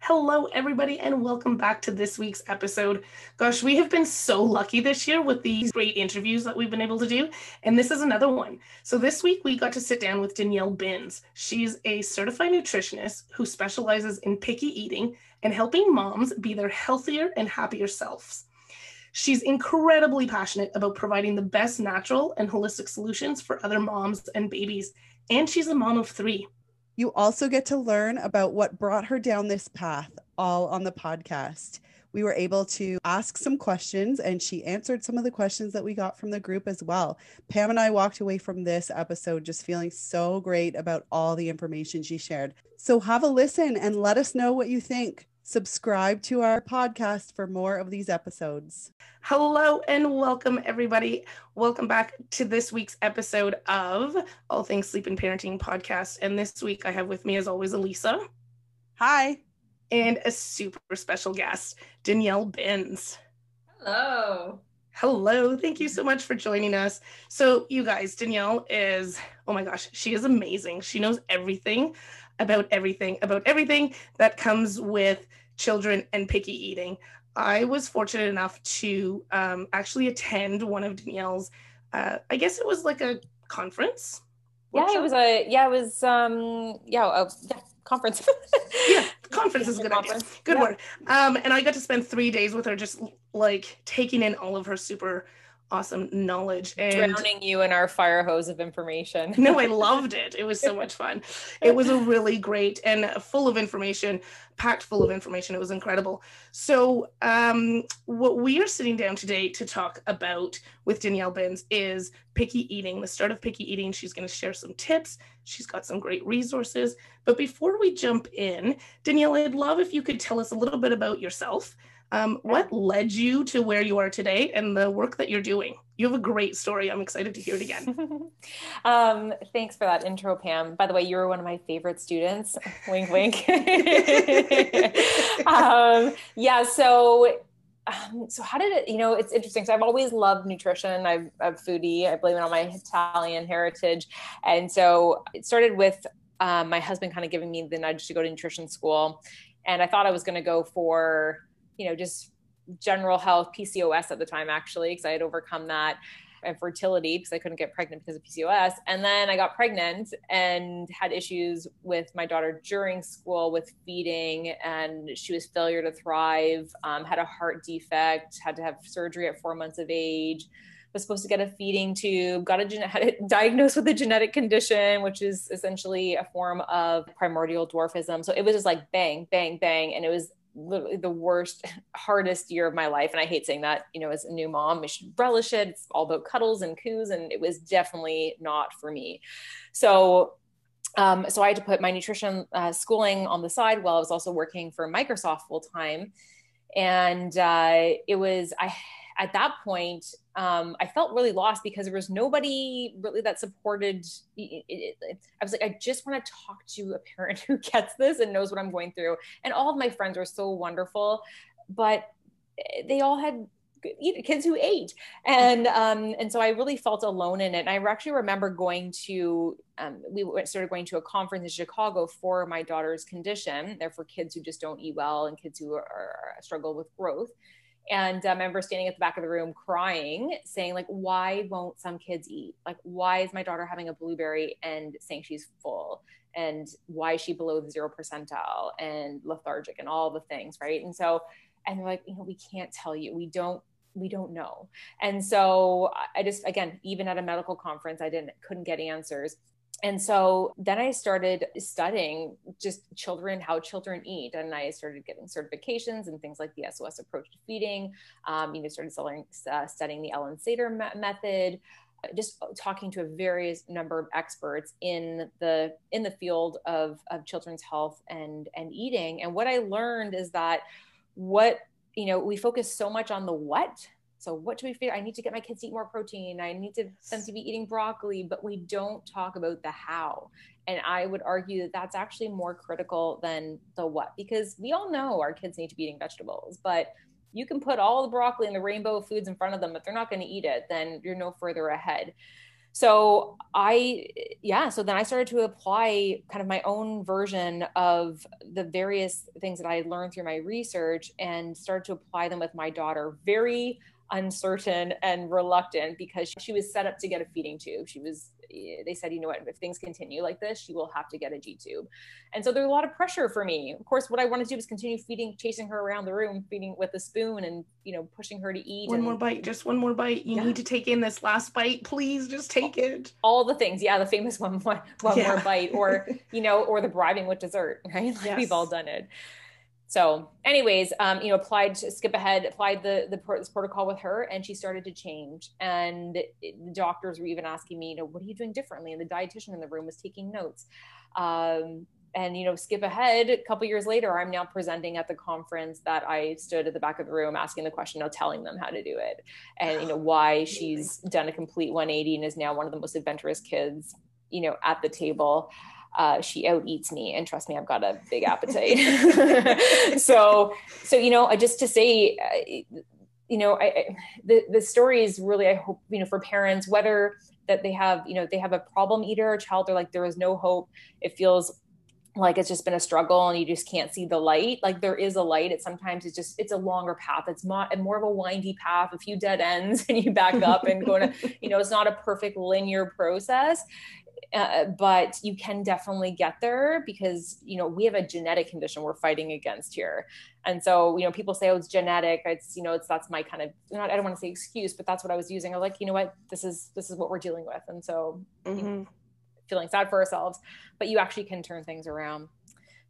Hello, everybody, and welcome back to this week's episode. Gosh, we have been so lucky this year with these great interviews that we've been able to do, and this is another one. So this week, we got to sit down with Danielle Binns. She's a certified nutritionist who specializes in picky eating and helping moms be their healthier and happier selves. She's incredibly passionate about providing the best natural and holistic solutions for other moms and babies, and she's a mom of three. You also get to learn about what brought her down this path all on the podcast. We were able to ask some questions and she answered some of the questions that we got from the group as well. Pam and I walked away from this episode just feeling so great about all the information she shared. So have a listen and let us know what you think. Subscribe to our podcast for more of these episodes. Hello and welcome, everybody. Welcome back to this week's episode of All Things Sleep and Parenting podcast. And this week I have with me, as always, Elisa. Hi. And a super special guest, Danielle Binns. Hello. Hello. Thank you so much for joining us. So you guys, Danielle is, oh my gosh, she is amazing. She knows everything about everything that comes with children and picky eating. I was fortunate enough to actually attend one of Danielle's, I guess it was like a conference. Workshop? Yeah, it was a conference. Yeah, conference is a good idea. Good word. And I got to spend 3 days with her, just like taking in all of her super awesome knowledge and drowning you in our fire hose of information. No, I loved it. It was so much fun. It was a really great and full of information, packed full of information. It was incredible. So what we are sitting down today to talk about with Danielle Binns is picky eating, the start of picky eating. She's going to share some tips. She's got some great resources. But before we jump in, Danielle, I'd love if you could tell us a little bit about yourself. What led you to where you are today and the work that you're doing? You have a great story. I'm excited to hear it again. Thanks for that intro, Pam. By the way, you were one of my favorite students. Wink, wink. So how did it, it's interesting. So I've always loved nutrition. I'm a foodie. I blame it on my Italian heritage. And so it started with my husband kind of giving me the nudge to go to nutrition school. And I thought I was going to go for just general health, PCOS at the time, actually, because I had overcome that, and fertility because I couldn't get pregnant because of PCOS. And then I got pregnant and had issues with my daughter during school with feeding, and she was failure to thrive, had a heart defect, had to have surgery at 4 months of age, was supposed to get a feeding tube, had diagnosed with a genetic condition, which is essentially a form of primordial dwarfism. So it was just like bang, bang, bang. And it was literally the worst, hardest year of my life. And I hate saying that, as a new mom, we should relish it. It's all about cuddles and coos. And it was definitely not for me. So I had to put my nutrition schooling on the side while I was also working for Microsoft full time. And at that point, I felt really lost because there was nobody really that supported. I was like, I just want to talk to a parent who gets this and knows what I'm going through. And all of my friends were so wonderful, but they all had kids who ate. And so I really felt alone in it. And I actually remember going to, we started going to a conference in Chicago for my daughter's condition. They're for kids who just don't eat well and kids who struggle with growth. And I remember standing at the back of the room crying, saying like, why won't some kids eat? Like, why is my daughter having a blueberry and saying she's full? And why is she below the 0th percentile and lethargic and all the things, right? And so, and they're like, we can't tell you, we don't know. And so I just, again, even at a medical conference, I couldn't get answers. And so then I started studying just children, how children eat. And I started getting certifications and things like the SOS approach to feeding, started studying the Ellyn Satter method, just talking to a various number of experts in the field of children's health and eating. And what I learned is that what you know, we focus so much on the what. So what do we figure? I need to get my kids to eat more protein. I need them to be eating broccoli, but we don't talk about the how. And I would argue that that's actually more critical than the what, because we all know our kids need to be eating vegetables, but you can put all the broccoli and the rainbow of foods in front of them. If they're not going to eat it, then you're no further ahead. So then I started to apply kind of my own version of the various things that I had learned through my research and started to apply them with my daughter. Very uncertain and reluctant, because she was set up to get a feeding tube. They said, you know what, if things continue like this, she will have to get a G tube. And so there was a lot of pressure for me. Of course, what I wanted to do was continue feeding, chasing her around the room, feeding with a spoon and, you know, pushing her to eat. One more bite. You need to take in this last bite. Please just take it. All the things. Yeah. The famous one more bite, or, you know, or the bribing with dessert, right? Like we've all done it. So anyways, applied this protocol with her, and she started to change. And the doctors were even asking me, you know, what are you doing differently? And the dietitian in the room was taking notes. Skip ahead a couple years later, I'm now presenting at the conference that I stood at the back of the room asking the question, now telling them how to do it, and, you know, why she's done a complete 180 and is now one of the most adventurous kids, you know, at the table. She out eats me, and trust me, I've got a big appetite. So, you know, I just to say, you know, the story is really, I hope, you know, for parents, whether that they have, you know, they have a problem eater or child, they're like, there is no hope. It feels like it's just been a struggle and you just can't see the light. Like there is a light. It's a longer path. It's more of a windy path, a few dead ends, and you back up and go to, you know, it's not a perfect linear process. But you can definitely get there, because, you know, we have a genetic condition we're fighting against here. And so, you know, people say, oh, it's genetic. That's my kind of, I don't want to say excuse, but that's what I was using. I was like, you know what, this is what we're dealing with. And so you know, feeling sad for ourselves, but you actually can turn things around.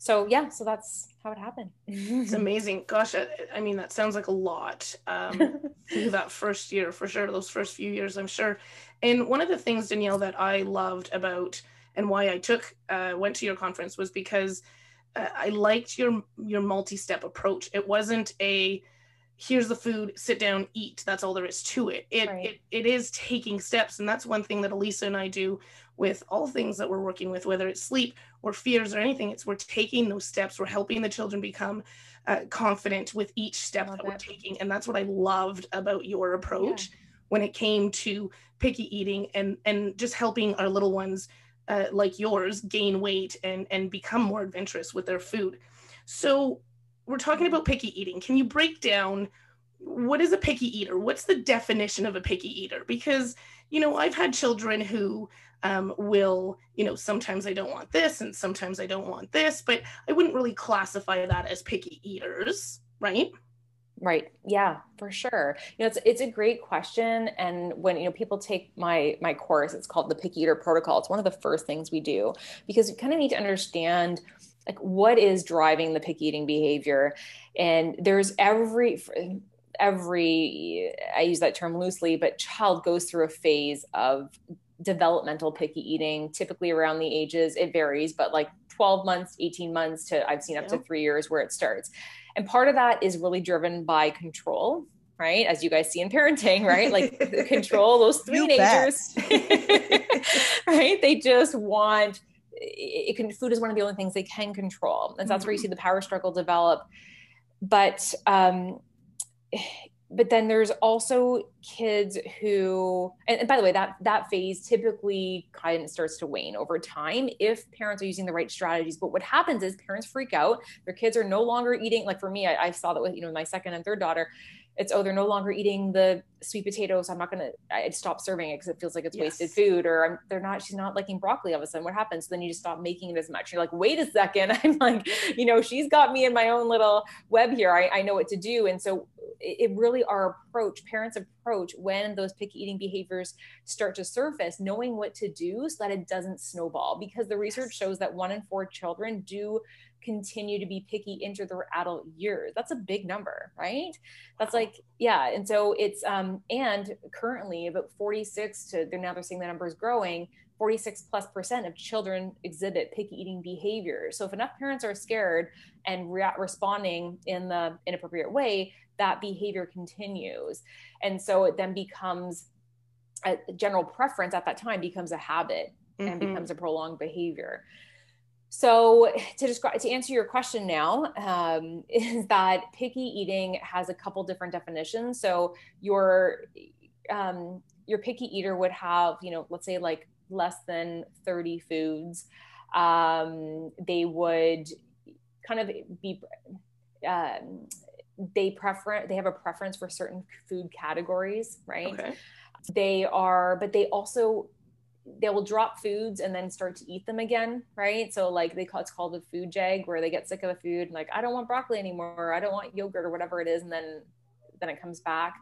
So that's how it happened. It's amazing. Gosh, I mean, that sounds like a lot. That first year, for sure, those first few years, I'm sure. And one of the things, Danielle, that I loved about and why I went to your conference was because I liked your multi-step approach. It wasn't a, here's the food, sit down, eat. That's all there is to it. It is taking steps. And that's one thing that Elisa and I do with all things that we're working with, whether it's sleep or fears or anything. It's we're taking those steps. We're helping the children become confident with each step that we're taking. And that's what I loved about your approach when it came to picky eating and just helping our little ones like yours gain weight and become more adventurous with their food. So we're talking about picky eating. Can you break down, what is a picky eater? What's the definition of a picky eater? Because, you know, I've had children who will, you know, sometimes I don't want this and sometimes I don't want this, but I wouldn't really classify that as picky eaters, right? Right. Yeah, for sure. You know, it's a great question. And when, you know, people take my course, it's called the Picky Eater Protocol. It's one of the first things we do, because you kind of need to understand, like, what is driving the picky eating behavior. And there's every, I use that term loosely, but child goes through a phase of developmental picky eating, typically around the ages, it varies, but like 12 months, 18 months to I've seen up to 3 years where it starts. And part of that is really driven by control, right? As you guys see in parenting, right? Like control, those teenagers, right? They just want, food is one of the only things they can control. And so that's where you see the power struggle develop. But then there's also kids who, and by the way, that phase typically kind of starts to wane over time if parents are using the right strategies. But what happens is parents freak out. Their kids are no longer eating. Like for me, I saw that with, you know, my second and third daughter, it's, oh, they're no longer eating the sweet potatoes. I'd stop serving it because it feels like it's wasted food, or she's not liking broccoli all of a sudden. What happens? So then you just stop making it as much. You're like, wait a second. I'm like, you know, she's got me in my own little web here. I know what to do. And so it really, our approach, parents' approach, when those picky eating behaviors start to surface, knowing what to do so that it doesn't snowball, because the research shows that 1 in 4 children do continue to be picky into their adult years. That's a big number, right? That's like, yeah. And so it's, and currently about 46 they're saying the number is growing, 46+% of children exhibit picky eating behavior. So if enough parents are scared and responding in the inappropriate way, that behavior continues. And so it then becomes a general preference at that time, becomes a habit and becomes a prolonged behavior. So to answer your question now, is that picky eating has a couple different definitions. So your picky eater would have, let's say like less than 30 foods. They would kind of be, they have a preference for certain food categories, right? Okay. They will drop foods and then start to eat them again, right? So like it's called a food jag, where they get sick of the food and like, I don't want broccoli anymore, I don't want yogurt or whatever it is, and then it comes back.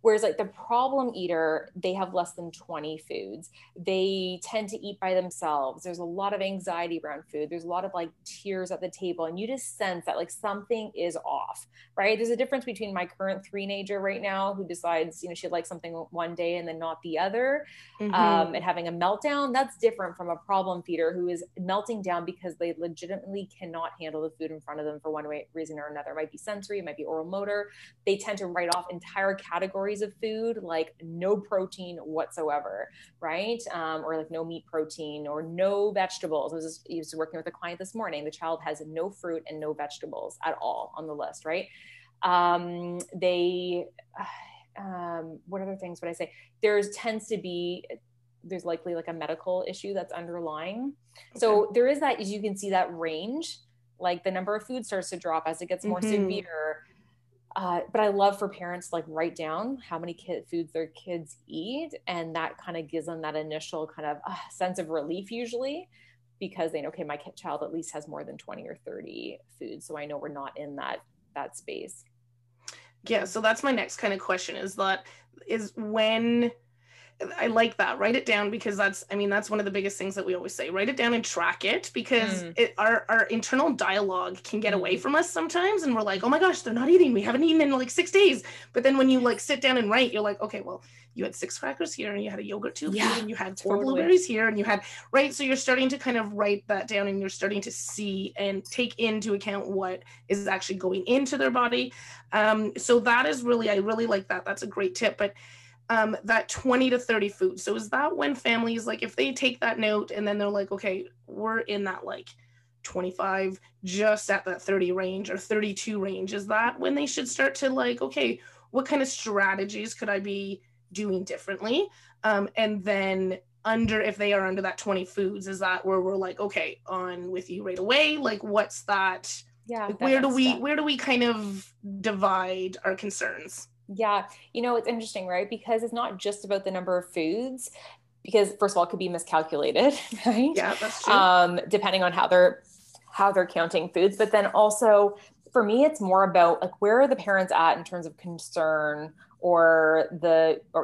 Whereas like the problem eater, they have less than 20 foods. They tend to eat by themselves. There's a lot of anxiety around food. There's a lot of like tears at the table. And you just sense that like something is off, right? There's a difference between my current teenager right now who decides, she'd like something one day and then not the other, and having a meltdown. That's different from a problem feeder who is melting down because they legitimately cannot handle the food in front of them for one reason or another. It might be sensory, it might be oral motor. They tend to write off entire categories of food, like no protein whatsoever, right? Or like no meat protein or no vegetables. I was working with a client this morning. The child has no fruit and no vegetables at all on the list, right? What other things would I say? There's likely like a medical issue that's underlying. Okay. So there is that, as you can see, that range, like the number of food starts to drop as it gets more severe. But I love for parents to like write down how many foods their kids eat. And that kind of gives them that initial kind of sense of relief, usually, because they know, okay, my child at least has more than 20 or 30 foods. So I know we're not in that space. Yeah. So that's my next kind of question is when I like that, write it down, because that's one of the biggest things that we always say, write it down and track it, because our internal dialogue can get away from us sometimes. And we're like, oh my gosh, they're not eating. We haven't eaten in like 6 days. But then when you like sit down and write, you're like, okay, well, you had 6 crackers here and you had a yogurt tube and you had 4 blueberries here and you had, right. So you're starting to kind of write that down and you're starting to see and take into account what is actually going into their body. So that is really, I really like that. That's a great tip. But that 20 to 30 foods. So is that when families, like if they take that note and then they're like, okay, we're in that like 25, just at that 30 range or 32 range, is that when they should start to like, okay, what kind of strategies could I be doing differently? And then if they are under that 20 foods, is that where we're like, okay, on with you right away? Like what's that? Yeah. Like, where do we kind of divide our concerns? Yeah. It's interesting, right? Because it's not just about the number of foods, because first of all, it could be miscalculated, right? Yeah, that's true. Depending on how they're counting foods. But then also for me, it's more about like, where are the parents at in terms of concern or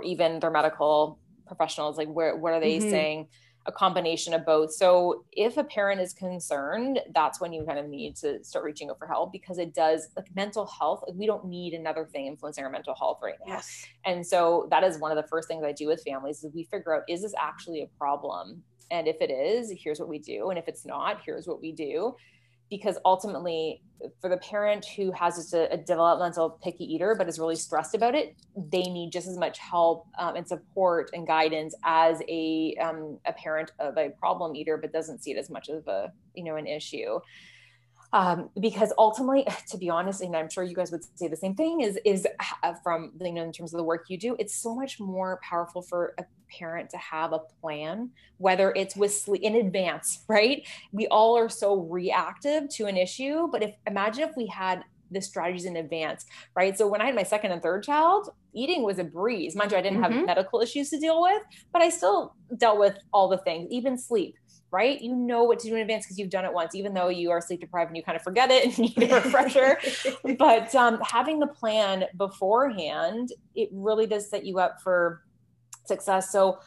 even their medical professionals? Like what are they saying? A combination of both. So if a parent is concerned, that's when you kind of need to start reaching out for help, because it does like mental health. Like we don't need another thing influencing our mental health right now. Yes. And so that is one of the first things I do with families is we figure out, is this actually a problem? And if it is, here's what we do. And if it's not, here's what we do. Because ultimately for the parent who has just a developmental picky eater, but is really stressed about it, they need just as much help and support and guidance as a parent of a problem eater, but doesn't see it as much of a, an issue. Because ultimately, to be honest, and I'm sure you guys would say the same thing is from, in terms of the work you do, it's so much more powerful for a parent to have a plan, whether it's with sleep in advance, right? We all are so reactive to an issue, but imagine if we had the strategies in advance, right? So when I had my second and third child, eating was a breeze. Mind you, I didn't have medical issues to deal with, but I still dealt with all the things, even sleep. Right? You know what to do in advance because you've done it once, even though you are sleep deprived and you kind of forget it and need a refresher. But having the plan beforehand, it really does set you up for success. So,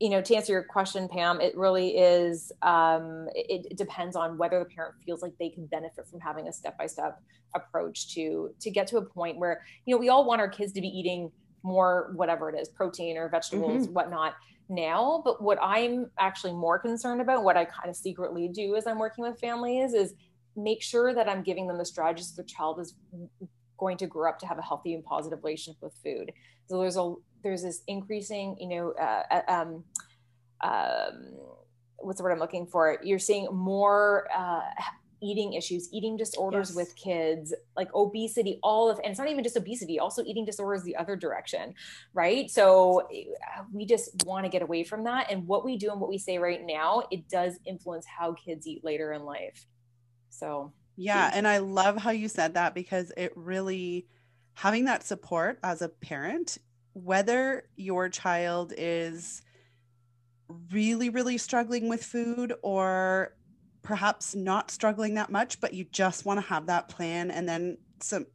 to answer your question, Pam, it really is, it depends on whether the parent feels like they can benefit from having a step-by-step approach to get to a point where, we all want our kids to be eating more, whatever it is, protein or vegetables, whatnot now. But what I'm actually more concerned about, what I kind of secretly do as I'm working with families, is make sure that I'm giving them the strategies the child is going to grow up to have a healthy and positive relationship with food. So there's this increasing, what's the word I'm looking for? You're seeing more eating issues, eating disorders with kids, like obesity, and it's not even just obesity, also eating disorders the other direction, right? So we just want to get away from that. And what we do and what we say right now, it does influence how kids eat later in life. So yeah. And I love how you said that, because it really, having that support as a parent, whether your child is really, really struggling with food or perhaps not struggling that much, but you just want to have that plan and then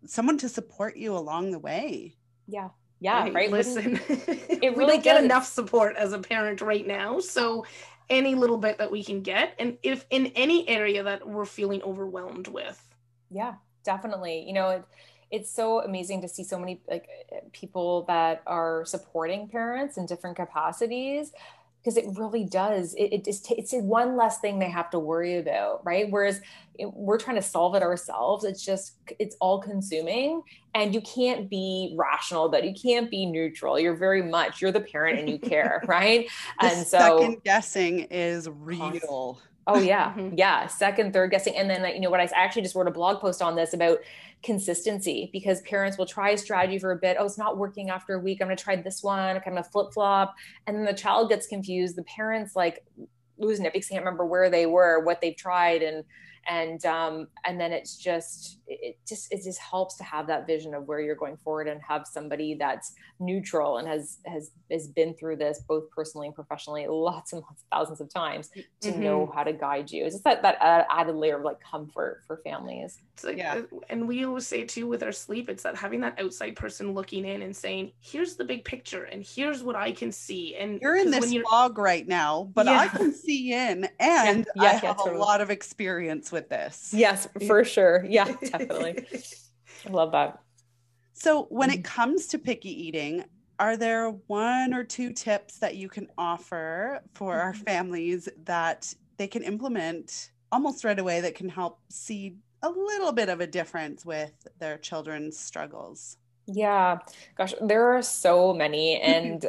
someone to support you along the way. Yeah. Yeah. Right. Listen, it we don't get enough support as a parent right now. So any little bit that we can get. And if in any area that we're feeling overwhelmed with. Yeah, definitely. It's so amazing to see so many like people that are supporting parents in different capacities, because it really does. It's one less thing they have to worry about, right? Whereas we're trying to solve it ourselves. It's all consuming, and you can't be rational, but you can't be neutral. You're the parent and you care, right? And so second guessing is real. Oh yeah. Yeah. Second, third guessing. And then, what I actually just wrote a blog post on this about consistency, because parents will try a strategy for a bit. Oh, it's not working after a week. I'm going to try this one. I'm going to flip flop. And then the child gets confused. The parents like losing it because they can't remember where they were, what they've tried. And then it just helps to have that vision of where you're going forward and have somebody that's neutral and has been through this both personally and professionally lots and lots of thousands of times to know how to guide you. It's just that added layer of like comfort for families. And we always say too with our sleep, it's that having that outside person looking in and saying, here's the big picture and here's what I can see. And you're in this fog right now, but I can see in and I have a lot of experience with this. Yes, for sure. Yeah, definitely. I love that. So when it comes to picky eating, are there one or two tips that you can offer for our families that they can implement almost right away that can help see a little bit of a difference with their children's struggles? Yeah, gosh, there are so many. And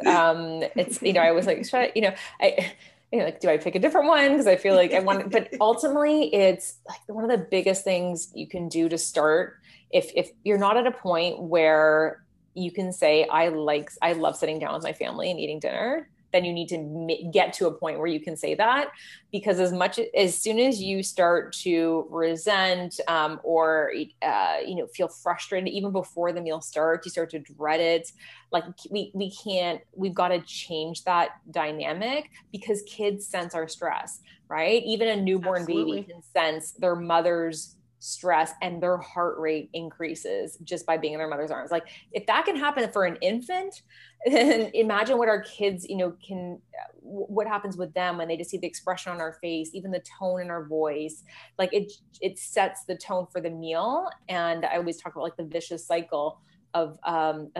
it's, I was like, do I pick a different one? Because I feel like but ultimately it's like one of the biggest things you can do to start. If you're not at a point where you can say, I love sitting down with my family and eating dinner, then you need to get to a point where you can say that, because as soon as you start to resent or feel frustrated, even before the meal starts, you start to dread it. Like we've got to change that dynamic, because kids sense our stress, right? Even a newborn baby can sense their mother's stress and their heart rate increases just by being in their mother's arms. Like if that can happen for an infant, then imagine what our kids, what happens with them when they just see the expression on our face, even the tone in our voice. Like it sets the tone for the meal. And I always talk about like the vicious cycle of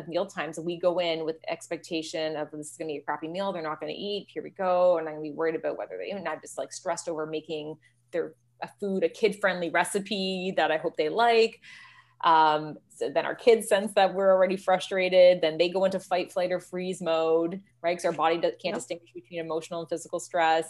meal times. We go in with expectation of this is going to be a crappy meal. They're not going to eat. Here we go. And I'm going to be worried about whether they, and I'm just like stressed over making a kid-friendly recipe that I hope they like. So then our kids sense that we're already frustrated. Then they go into fight, flight, or freeze mode, right? Because our body can't distinguish between emotional and physical stress.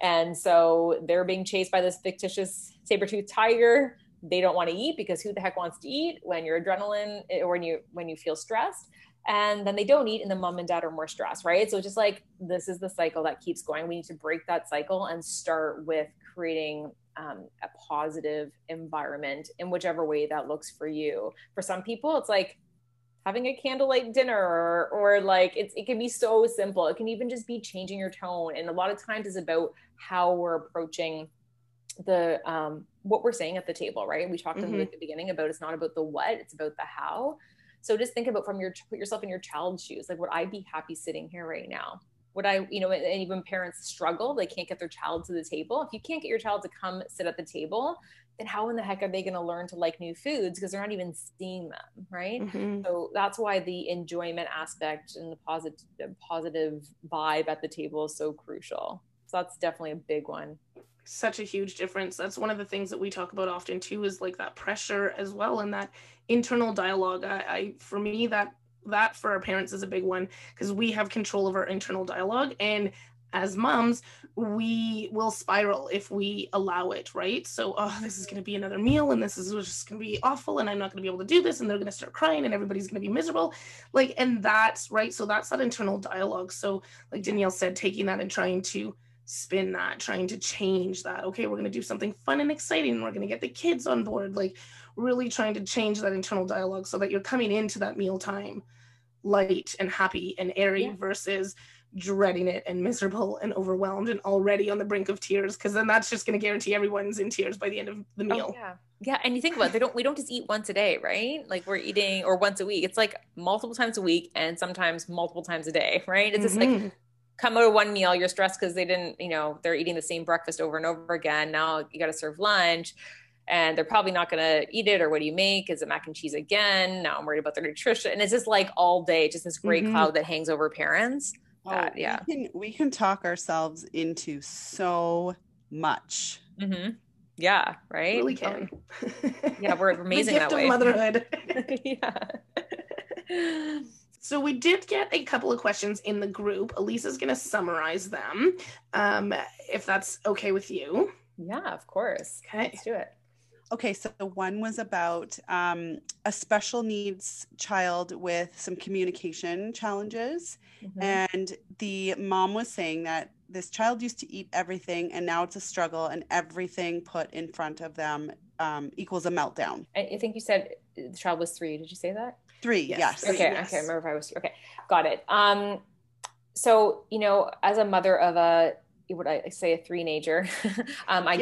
And so they're being chased by this fictitious saber-toothed tiger. They don't want to eat, because who the heck wants to eat when your adrenaline or when you feel stressed? And then they don't eat, and the mom and dad are more stressed, right? So just like, this is the cycle that keeps going. We need to break that cycle and start with creating a positive environment in whichever way that looks for you. For some people, it's like having a candlelight dinner or like it can be so simple. It can even just be changing your tone. And a lot of times it's about how we're approaching the, what we're saying at the table, right? We talked at the beginning about, it's not about the what, it's about the how. So just think about put yourself in your child's shoes. Like, would I be happy sitting here right now? what I, you know, and even parents struggle, they can't get their child to the table. If you can't get your child to come sit at the table, then how in the heck are they going to learn to like new foods? Because they're not even seeing them, right? Mm-hmm. So that's why the enjoyment aspect and the positive vibe at the table is so crucial. So that's definitely a big one. Such a huge difference. That's one of the things that we talk about often too, is like that pressure as well, and that internal dialogue. I for me, that for our parents is a big one, because we have control of our internal dialogue, and as moms, we will spiral if we allow it, right? So, oh, this is going to be another meal, and this is just going to be awful, and I'm not going to be able to do this, and they're going to start crying, and everybody's going to be miserable. Like, and that's right. So that's that internal dialogue. So like Danielle said, taking that and trying to spin that, trying to change that. Okay, we're going to do something fun and exciting, and we're going to get the kids on board. Like, really trying to change that internal dialogue so that you're coming into that mealtime light and happy and airy, yeah, versus dreading it and miserable and overwhelmed and already on the brink of tears, because then that's just going to guarantee everyone's in tears by the end of the meal. Oh, yeah. Yeah. And you think about it, we don't just eat once a day, right? Like, we're eating or once a week. It's like multiple times a week and sometimes multiple times a day, right? It's mm-hmm. just like, come out of one meal, you're stressed because they didn't, you know, they're eating the same breakfast over and over again. Now you got to serve lunch, and they're probably not going to eat it. Or what do you make? Is it mac and cheese again? Now I'm worried about their nutrition. And it's just like all day, just this gray mm-hmm. cloud that hangs over parents. Oh, that, yeah. We can talk ourselves into so much. Mm-hmm. Yeah. Right. Really can. Yeah. We're amazing that way. The gift of motherhood. Yeah. So we did get a couple of questions in the group. Elisa's going to summarize them. If that's okay with you. Yeah, of course. Okay. Let's do it. Okay, so the one was about a special needs child with some communication challenges. Mm-hmm. And the mom was saying that this child used to eat everything, and now it's a struggle, and everything put in front of them equals a meltdown. I think you said the child was 3. Did you say that? 3, yes. Okay, yes. I can't remember if I was 3. Okay, got it. So, you know, as a mother of a 3-nager, I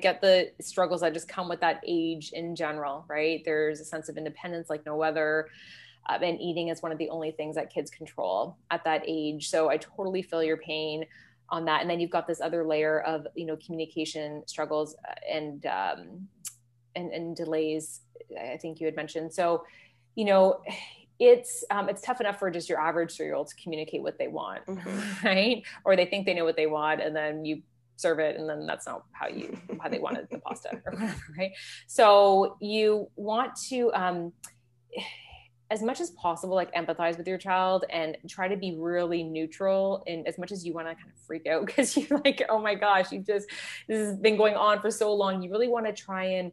get the struggles that just come with that age in general, right? There's a sense of independence like no other, and eating is one of the only things that kids control at that age. So I totally feel your pain on that. And then you've got this other layer of, you know, communication struggles and delays, I think you had mentioned. So, you know, it's tough enough for just your average 3-year-old to communicate what they want, mm-hmm. right? Or they think they know what they want, and then you serve it, and then that's not how they wanted the pasta or whatever, right? So you want to, as much as possible, like empathize with your child and try to be really neutral. And as much as you want to kind of freak out because you're like, oh my gosh, this has been going on for so long. You really want to try and,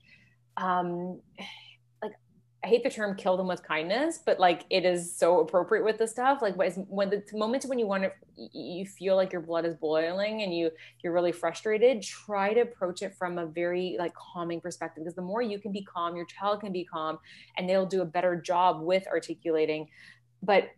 I hate the term kill them with kindness, but like it is so appropriate with this stuff. Like when the moments when you want to, you feel like your blood is boiling and you're really frustrated, try to approach it from a very like calming perspective, because the more you can be calm, your child can be calm, and they'll do a better job with articulating. But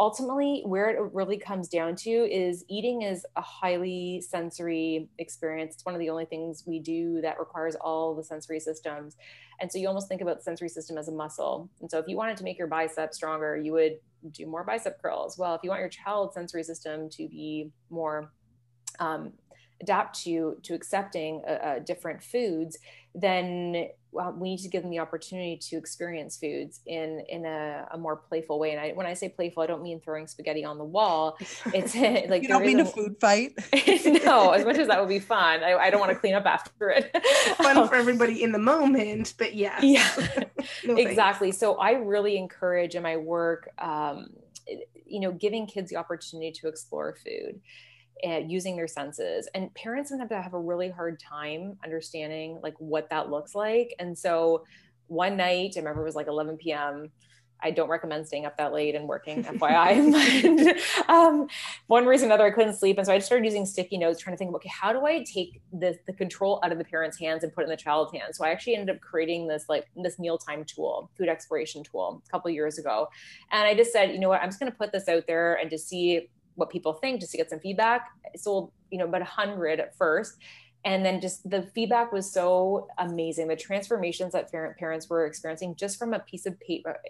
ultimately where it really comes down to is eating is a highly sensory experience. It's one of the only things we do that requires all the sensory systems. And so you almost think about the sensory system as a muscle. And so if you wanted to make your bicep stronger, you would do more bicep curls. Well, if you want your child's sensory system to be more adapt to accepting different foods, then we need to give them the opportunity to experience foods in a more playful way. And when I say playful, I don't mean throwing spaghetti on the wall. It's like, you don't mean a food fight. No, as much as that would be fun. I don't want to clean up after it. It's fun for everybody in the moment, but yeah. Yeah, no, exactly. Thanks. So I really encourage in my work, you know, giving kids the opportunity to explore food, using their senses. And parents sometimes have a really hard time understanding like what that looks like. And so one night, I remember it was like 11 p.m. I don't recommend staying up that late and working, FYI. One reason or another, I couldn't sleep. And so I just started using sticky notes, trying to think, okay, how do I take the control out of the parent's hands and put it in the child's hands? So I actually ended up creating this mealtime tool, food exploration tool, a couple of years ago. And I just said, you know what, I'm just going to put this out there and just see what people think, just to get some feedback. I sold, you know, about 100 at first. And then just the feedback was so amazing. The transformations that parents were experiencing just from a piece of paper.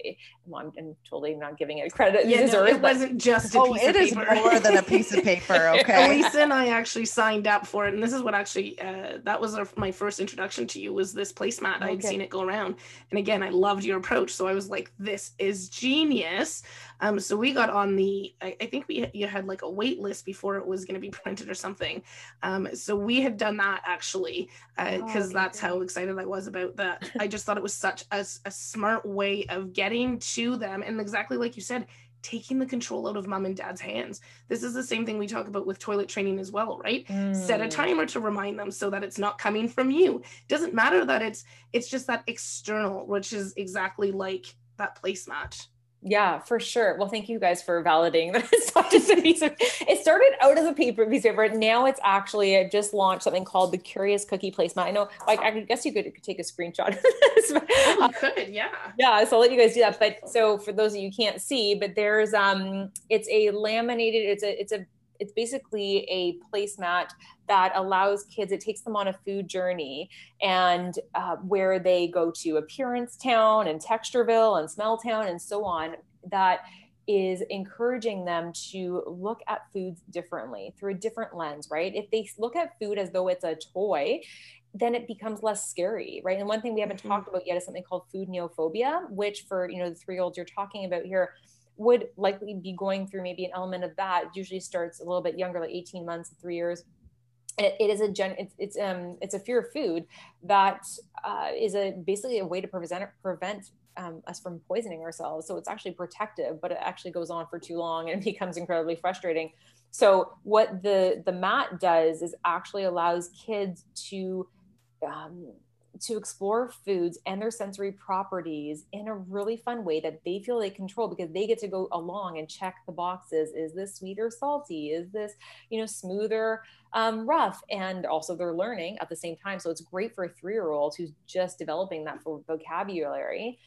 Well, I'm totally not giving it credit. Yeah, no, it wasn't just a piece of paper. It is more than a piece of paper. Okay. Lisa and I actually signed up for it. And this is what actually, that was my first introduction to you, was this placemat. Okay. I'd seen it go around. And again, I loved your approach. So I was like, this is genius. So we got on the, I think you had like a wait list before it was going to be printed or something. So we had done that actually, because that's how excited I was about that. I just thought it was such a smart way of getting to them. And exactly like you said, taking the control out of mom and dad's hands. This is the same thing we talk about with toilet training as well, right? Set a timer to remind them so that it's not coming from you. Doesn't matter that it's just that external, which is exactly like that placemat. Yeah, for sure. Well, thank you guys for validating that it's not just a piece of, it started out as a piece of paper. Now it's actually, I've just launched something called the Curious Cookie Placement. I know, like, I guess you could take a screenshot of this. But, could, yeah. Yeah, so I'll let you guys do that. But so for those of you who can't see, but there's, it's a laminated, it's basically a placemat that allows kids, it takes them on a food journey, and where they go to Appearance Town and Textureville and Smell Town and so on, that is encouraging them to look at foods differently through a different lens, right? If they look at food as though it's a toy, then it becomes less scary, right? And one thing we haven't talked about yet is something called food neophobia, which for, you know, the 3-year-olds you're talking about here would likely be going through maybe an element of that. It usually starts a little bit younger, like 18 months, 3 years. It's a fear of food that is basically a way to prevent us from poisoning ourselves. So it's actually protective, but it actually goes on for too long and becomes incredibly frustrating. So what the mat does is actually allows kids to explore foods and their sensory properties in a really fun way that they feel they control, because they get to go along and check the boxes. Is this sweet or salty? Is this, you know, smooth or rough? And also they're learning at the same time. So it's great for a 3-year-old who's just developing that vocabulary.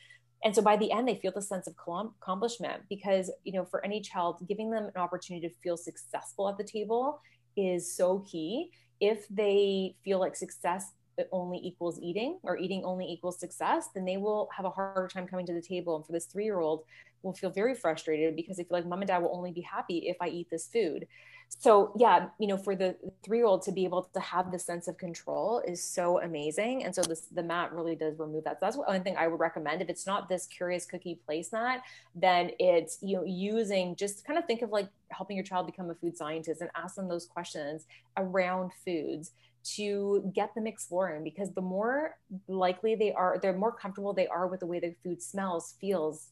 And so by the end, they feel the sense of accomplishment, because, you know, for any child, giving them an opportunity to feel successful at the table is so key. If they feel like success only equals eating, or eating only equals success, then they will have a harder time coming to the table. And for this 3-year-old, will feel very frustrated, because they feel like mom and dad will only be happy if I eat this food. So yeah, you know, for the 3-year-old to be able to have the sense of control is so amazing. And so the mat really does remove that. So that's one thing I would recommend. If it's not this Curious Cookie placemat, then it's, you know, using, just kind of think of like helping your child become a food scientist and ask them those questions around foods to get them exploring, because the more likely they are, the more comfortable they are with the way the food smells, feels,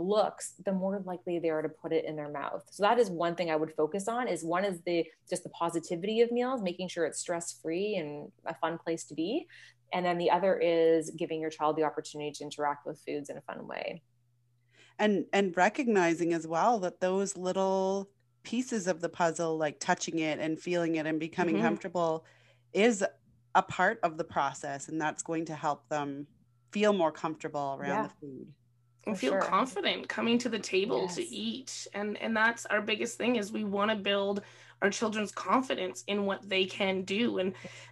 looks, the more likely they are to put it in their mouth. So that is one thing I would focus on, is one is just the positivity of meals, making sure it's stress-free and a fun place to be. And then the other is giving your child the opportunity to interact with foods in a fun way. And recognizing as well that those little pieces of the puzzle, like touching it and feeling it and becoming comfortable, is a part of the process, and that's going to help them feel more comfortable around the food. And feel confident coming to the table to eat. And that's our biggest thing, is we want to build our children's confidence in what they can do.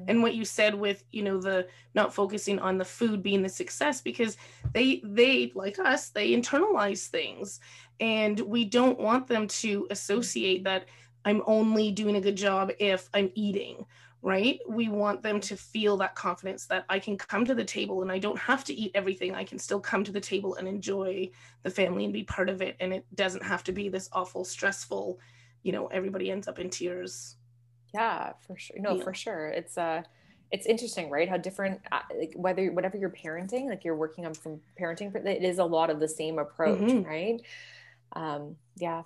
And what you said with, you know, the not focusing on the food being the success, because they like us, they internalize things, and we don't want them to associate that I'm only doing a good job if I'm eating, right? We want them to feel that confidence that I can come to the table and I don't have to eat everything. I can still come to the table and enjoy the family and be part of it. And it doesn't have to be this awful, stressful, you know, everybody ends up in tears. Yeah, for sure. No, for sure. It's interesting, right? How different, like whatever you're parenting, like you're working on from parenting, it is a lot of the same approach, right? Yeah.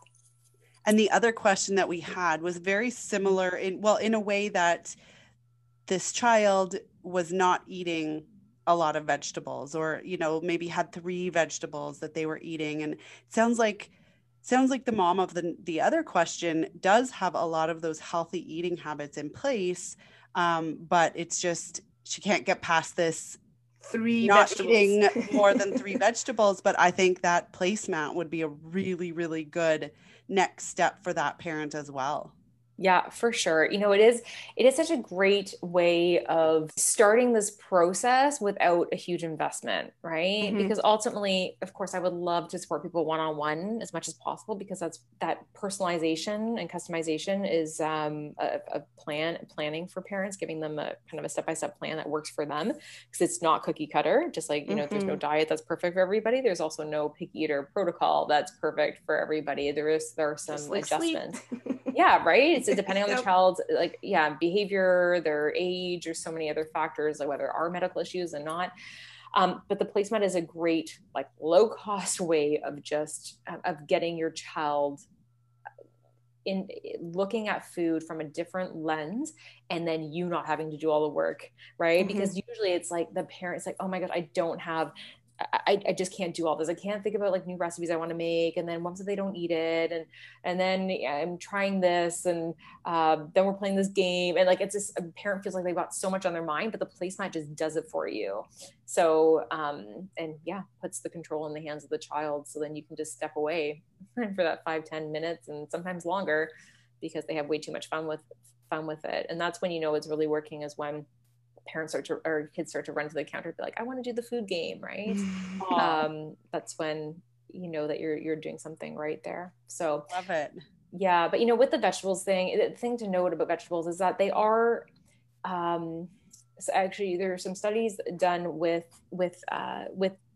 And the other question that we had was very similar in a way that this child was not eating a lot of vegetables, or, you know, maybe had 3 vegetables that they were eating. And it sounds like the mom of the other question does have a lot of those healthy eating habits in place. But it's just, she can't get past this not eating more than 3 vegetables. But I think that placemat would be a really, really good next step for that parent as well. Yeah, for sure. You know, it is such a great way of starting this process without a huge investment, right? Mm-hmm. Because ultimately, of course, I would love to support people one-on-one as much as possible, because that personalization and customization is planning for parents, giving them a kind of a step-by-step plan that works for them, because it's not cookie cutter. Just like, you know, mm-hmm. there's no diet that's perfect for everybody. There's also no picky eater protocol that's perfect for everybody. There are some adjustments. Yeah, right. It's depending on the child's behavior, their age, or so many other factors, like whether there are medical issues and not. But the placemat is a great, like, low cost way of just of getting your child in looking at food from a different lens, and then you not having to do all the work, right? Mm-hmm. Because usually it's like the parent's like, oh my God, I just can't do all this. I can't think about like new recipes I want to make. And then once they don't eat it, and then I'm trying this, and then we're playing this game. And like, it's just, a parent feels like they've got so much on their mind, but the placemat just does it for you. So, puts the control in the hands of the child. So then you can just step away for that 5-10 minutes and sometimes longer, because they have way too much fun with it. And that's when, you know, it's really working, is when parents kids start to run to the counter and be like, I want to do the food game, right? That's when you know that you're doing something right there. So love it. Yeah, but you know, with the vegetables thing, the thing to note about vegetables is that they are there are some studies done with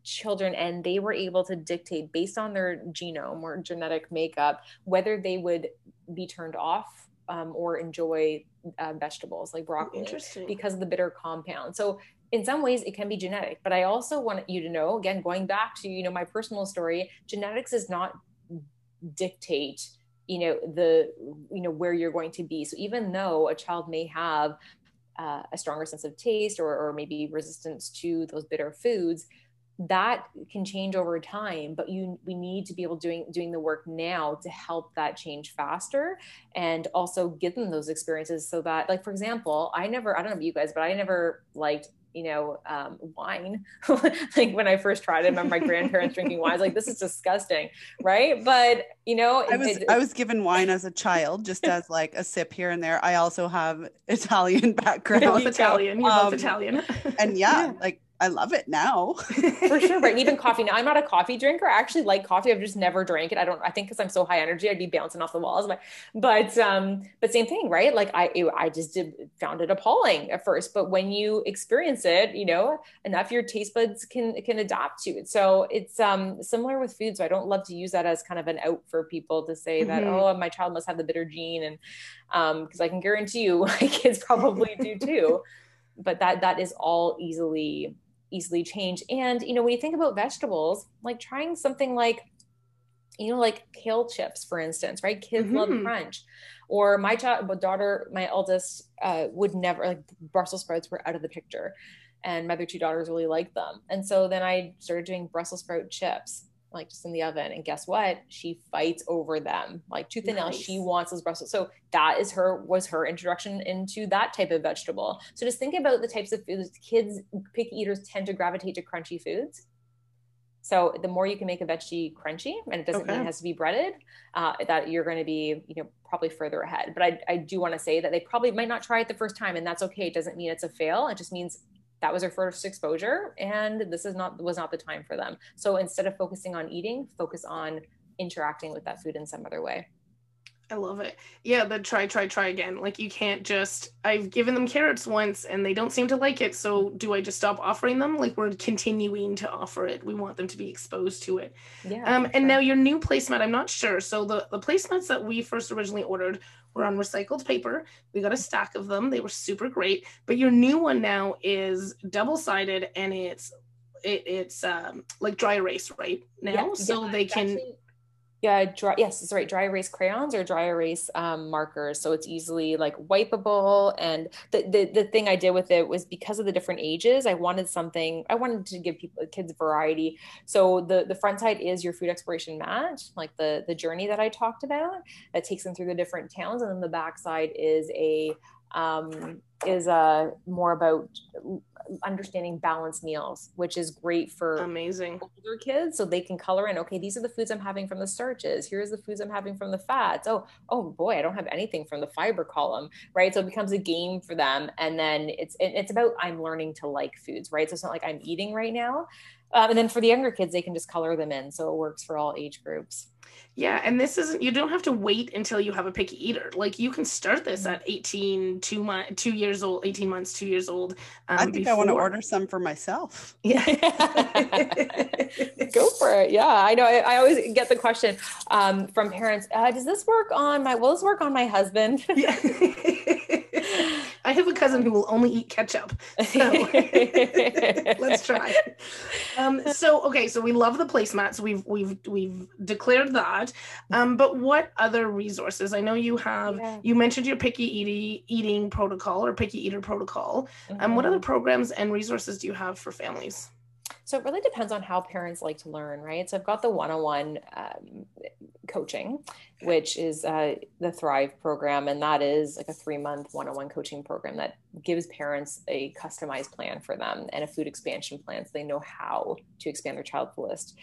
children, and they were able to dictate based on their genome or genetic makeup whether they would be turned off or enjoy vegetables like broccoli because of the bitter compound. So in some ways it can be genetic, but I also want you to know, again, going back to, you know, my personal story, genetics does not dictate, you know, where you're going to be. So even though a child may have a stronger sense of taste or maybe resistance to those bitter foods, that can change over time, but we need to be able doing the work now to help that change faster, and also give them those experiences so that, like, for example, I don't know about you guys, but I never liked, you know, wine. Like when I first tried it, I remember my grandparents drinking wine. I was like, this is disgusting. Right. But you know, I was given wine as a child, just as like a sip here and there. I also have Italian background. You love Italian. And yeah, like, I love it now. For sure. Right. And even coffee. Now, I'm not a coffee drinker. I actually like coffee. I've just never drank it. I think because I'm so high energy, I'd be bouncing off the walls. But same thing, right? Like I found it appalling at first, but when you experience it, you know, enough, your taste buds can adapt to it. So it's similar with food. So I don't love to use that as kind of an out for people to say mm-hmm. that, oh, my child must have the bitter gene. And because I can guarantee you my kids probably do too, but that is all easily change. And, you know, when you think about vegetables, like trying something like, you know, like kale chips, for instance, right? Kids mm-hmm. love crunch. Or my eldest, would never, like, Brussels sprouts were out of the picture, and my other two daughters really liked them. And so then I started doing Brussels sprout chips, like just in the oven. And guess what? She fights over them, like tooth and nail. She wants those Brussels. So that was her introduction into that type of vegetable. So just think about the types of foods kids, picky eaters tend to gravitate to crunchy foods. So the more you can make a veggie crunchy, and it doesn't mean it has to be breaded, that you're going to be, you know, probably further ahead. But I do want to say that they probably might not try it the first time, and that's okay. It doesn't mean it's a fail. It just means that was their first exposure, and this was not the time for them. So instead of focusing on eating, focus on interacting with that food in some other way. I love it. Yeah, the try again. Like, you can't just, I've given them carrots once and they don't seem to like it, so do I just stop offering them? Like, we're continuing to offer it. We want them to be exposed to it. Yeah. And now your new placemat, I'm not sure. So the placemats that we first originally ordered were on recycled paper. We got a stack of them. They were super great. But your new one now is double-sided, and it's like dry erase right now. Yeah, so yeah, they can... dry erase crayons or dry erase markers. So it's easily like wipeable. And the thing I did with it was, because of the different ages, I wanted to give kids variety. So the front side is your food exploration mat, like the journey that I talked about, that takes them through the different towns. And then the back side is a is more about understanding balanced meals, which is great for older kids, so they can color in, okay, these are the foods I'm having from the starches, here's the foods I'm having from the fats, oh boy, I don't have anything from the fiber column, right? So it becomes a game for them, and then it's about I'm learning to like foods, right? So it's not like I'm eating right now. And then for the younger kids, they can just color them in, so it works for all age groups. Yeah, and this isn't, you don't have to wait until you have a picky eater. Like, you can start this at 18 months, 2 years old. I think I want to order some for myself. Yeah. Go for it. Yeah, I know. I always get the question from parents, does this work on my husband? Yeah. I have a cousin who will only eat ketchup. So let's try. So we love the placemats. We've declared that. But what other resources? I know you have, you mentioned your picky eating protocol or picky eater protocol. What other programs and resources do you have for families? So it really depends on how parents like to learn, right? So I've got the one-on-one coaching, which is the Thrive program. And that is like a 3-month one-on-one coaching program that gives parents a customized plan for them and a food expansion plan, so they know how to expand their child's list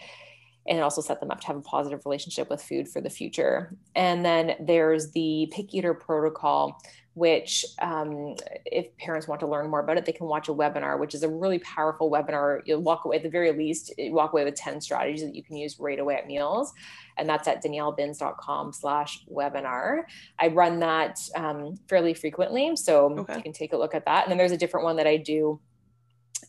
and also set them up to have a positive relationship with food for the future. And then there's the Picky Eater Protocol, which if parents want to learn more about it, they can watch a webinar, which is a really powerful webinar. You'll walk away, at the very least, with 10 strategies that you can use right away at meals. And that's at daniellebinns.com/webinar. I run that fairly frequently, so you can take a look at that. And then there's a different one that I do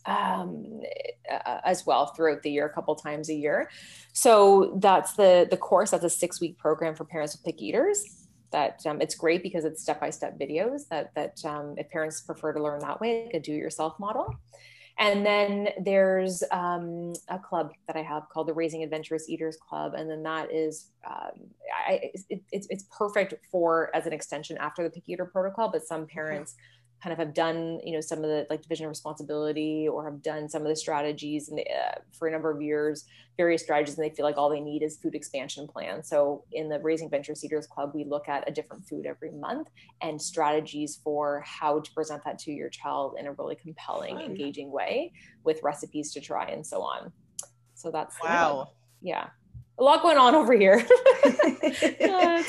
as well throughout the year, a couple times a year. So that's the course. That's a 6-week program for parents with picky eaters. That it's great because it's step-by-step videos that if parents prefer to learn that way, like a do-it-yourself model. And then there's a club that I have called the Raising Adventurous Eaters Club. And then that is, it's perfect for as an extension after the Picky Eater Protocol, but some parents kind of have done, some of the like division of responsibility, or have done some of the strategies and for a number of years, various strategies, and they feel like all they need is food expansion plan. So in the Raising Adventurous Eaters Club, we look at a different food every month and strategies for how to present that to your child in a really compelling, engaging way, with recipes to try and so on. So that's a lot going on over here. And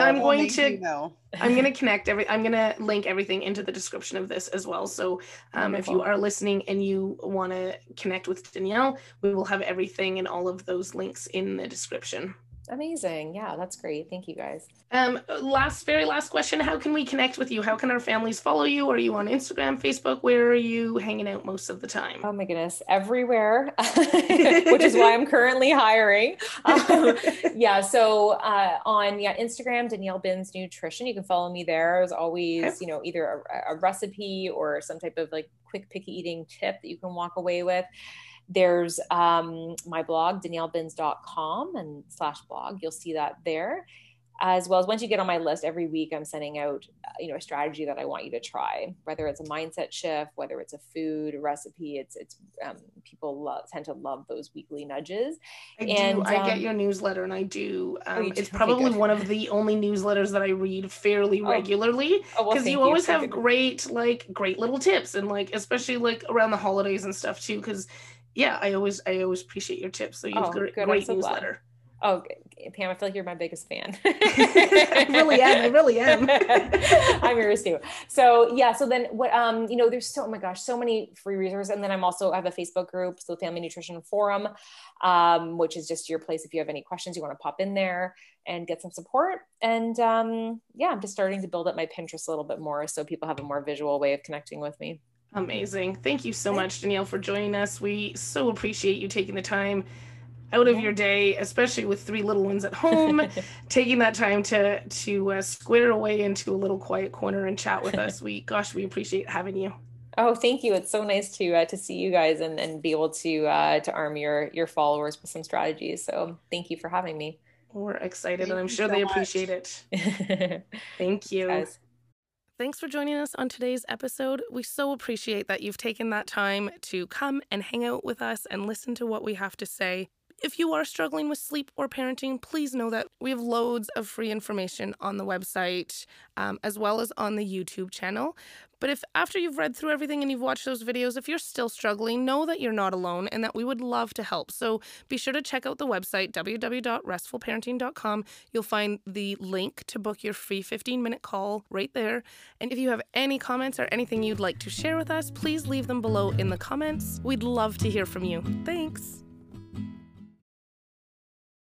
I'm going to link everything into the description of this as well. So if you are listening and you want to connect with Danielle, we will have everything and all of those links in the description. Amazing. Yeah, that's great. Thank you guys. Very last question. How can we connect with you? How can our families follow you? Are you on Instagram, Facebook? Where are you hanging out most of the time? Oh my goodness. Everywhere, which is why I'm currently hiring. So on Instagram, Danielle Binns Nutrition. You can follow me there. There's always, either a recipe or some type of like quick picky eating tip that you can walk away with. There's my blog, daniellebinns.com /blog. You'll see that there, as well as once you get on my list every week, I'm sending out, a strategy that I want you to try, whether it's a mindset shift, whether it's a food recipe, it's people tend to love those weekly nudges. I get your newsletter, and I do. It's probably one of the only newsletters that I read fairly regularly, because you always have great little tips, and especially around the holidays and stuff too, because I always appreciate your tips. So you have great newsletter. Glad. Oh, Pam, I feel like you're my biggest fan. I really am. I'm yours too. So then what, there's so many free resources. And then I have a Facebook group, so Family Nutrition Forum, which is just your place. If you have any questions, you want to pop in there and get some support. And I'm just starting to build up my Pinterest a little bit more, so people have a more visual way of connecting with me. Amazing. Thank you so much, Danielle, for joining us. We so appreciate you taking the time out of your day, especially with 3 little ones at home, taking that time to square away into a little quiet corner and chat with us. We appreciate having you. Oh, thank you. It's so nice to see you guys and be able to arm your followers with some strategies. So thank you for having me. We're excited, and I'm sure they appreciate it. Thank you. Guys. Thanks for joining us on today's episode. We so appreciate that you've taken that time to come and hang out with us and listen to what we have to say. If you are struggling with sleep or parenting, please know that we have loads of free information on the website as well as on the YouTube channel. But if after you've read through everything and you've watched those videos, if you're still struggling, know that you're not alone and that we would love to help. So be sure to check out the website, www.restfulparenting.com. You'll find the link to book your free 15-minute call right there. And if you have any comments or anything you'd like to share with us, please leave them below in the comments. We'd love to hear from you. Thanks.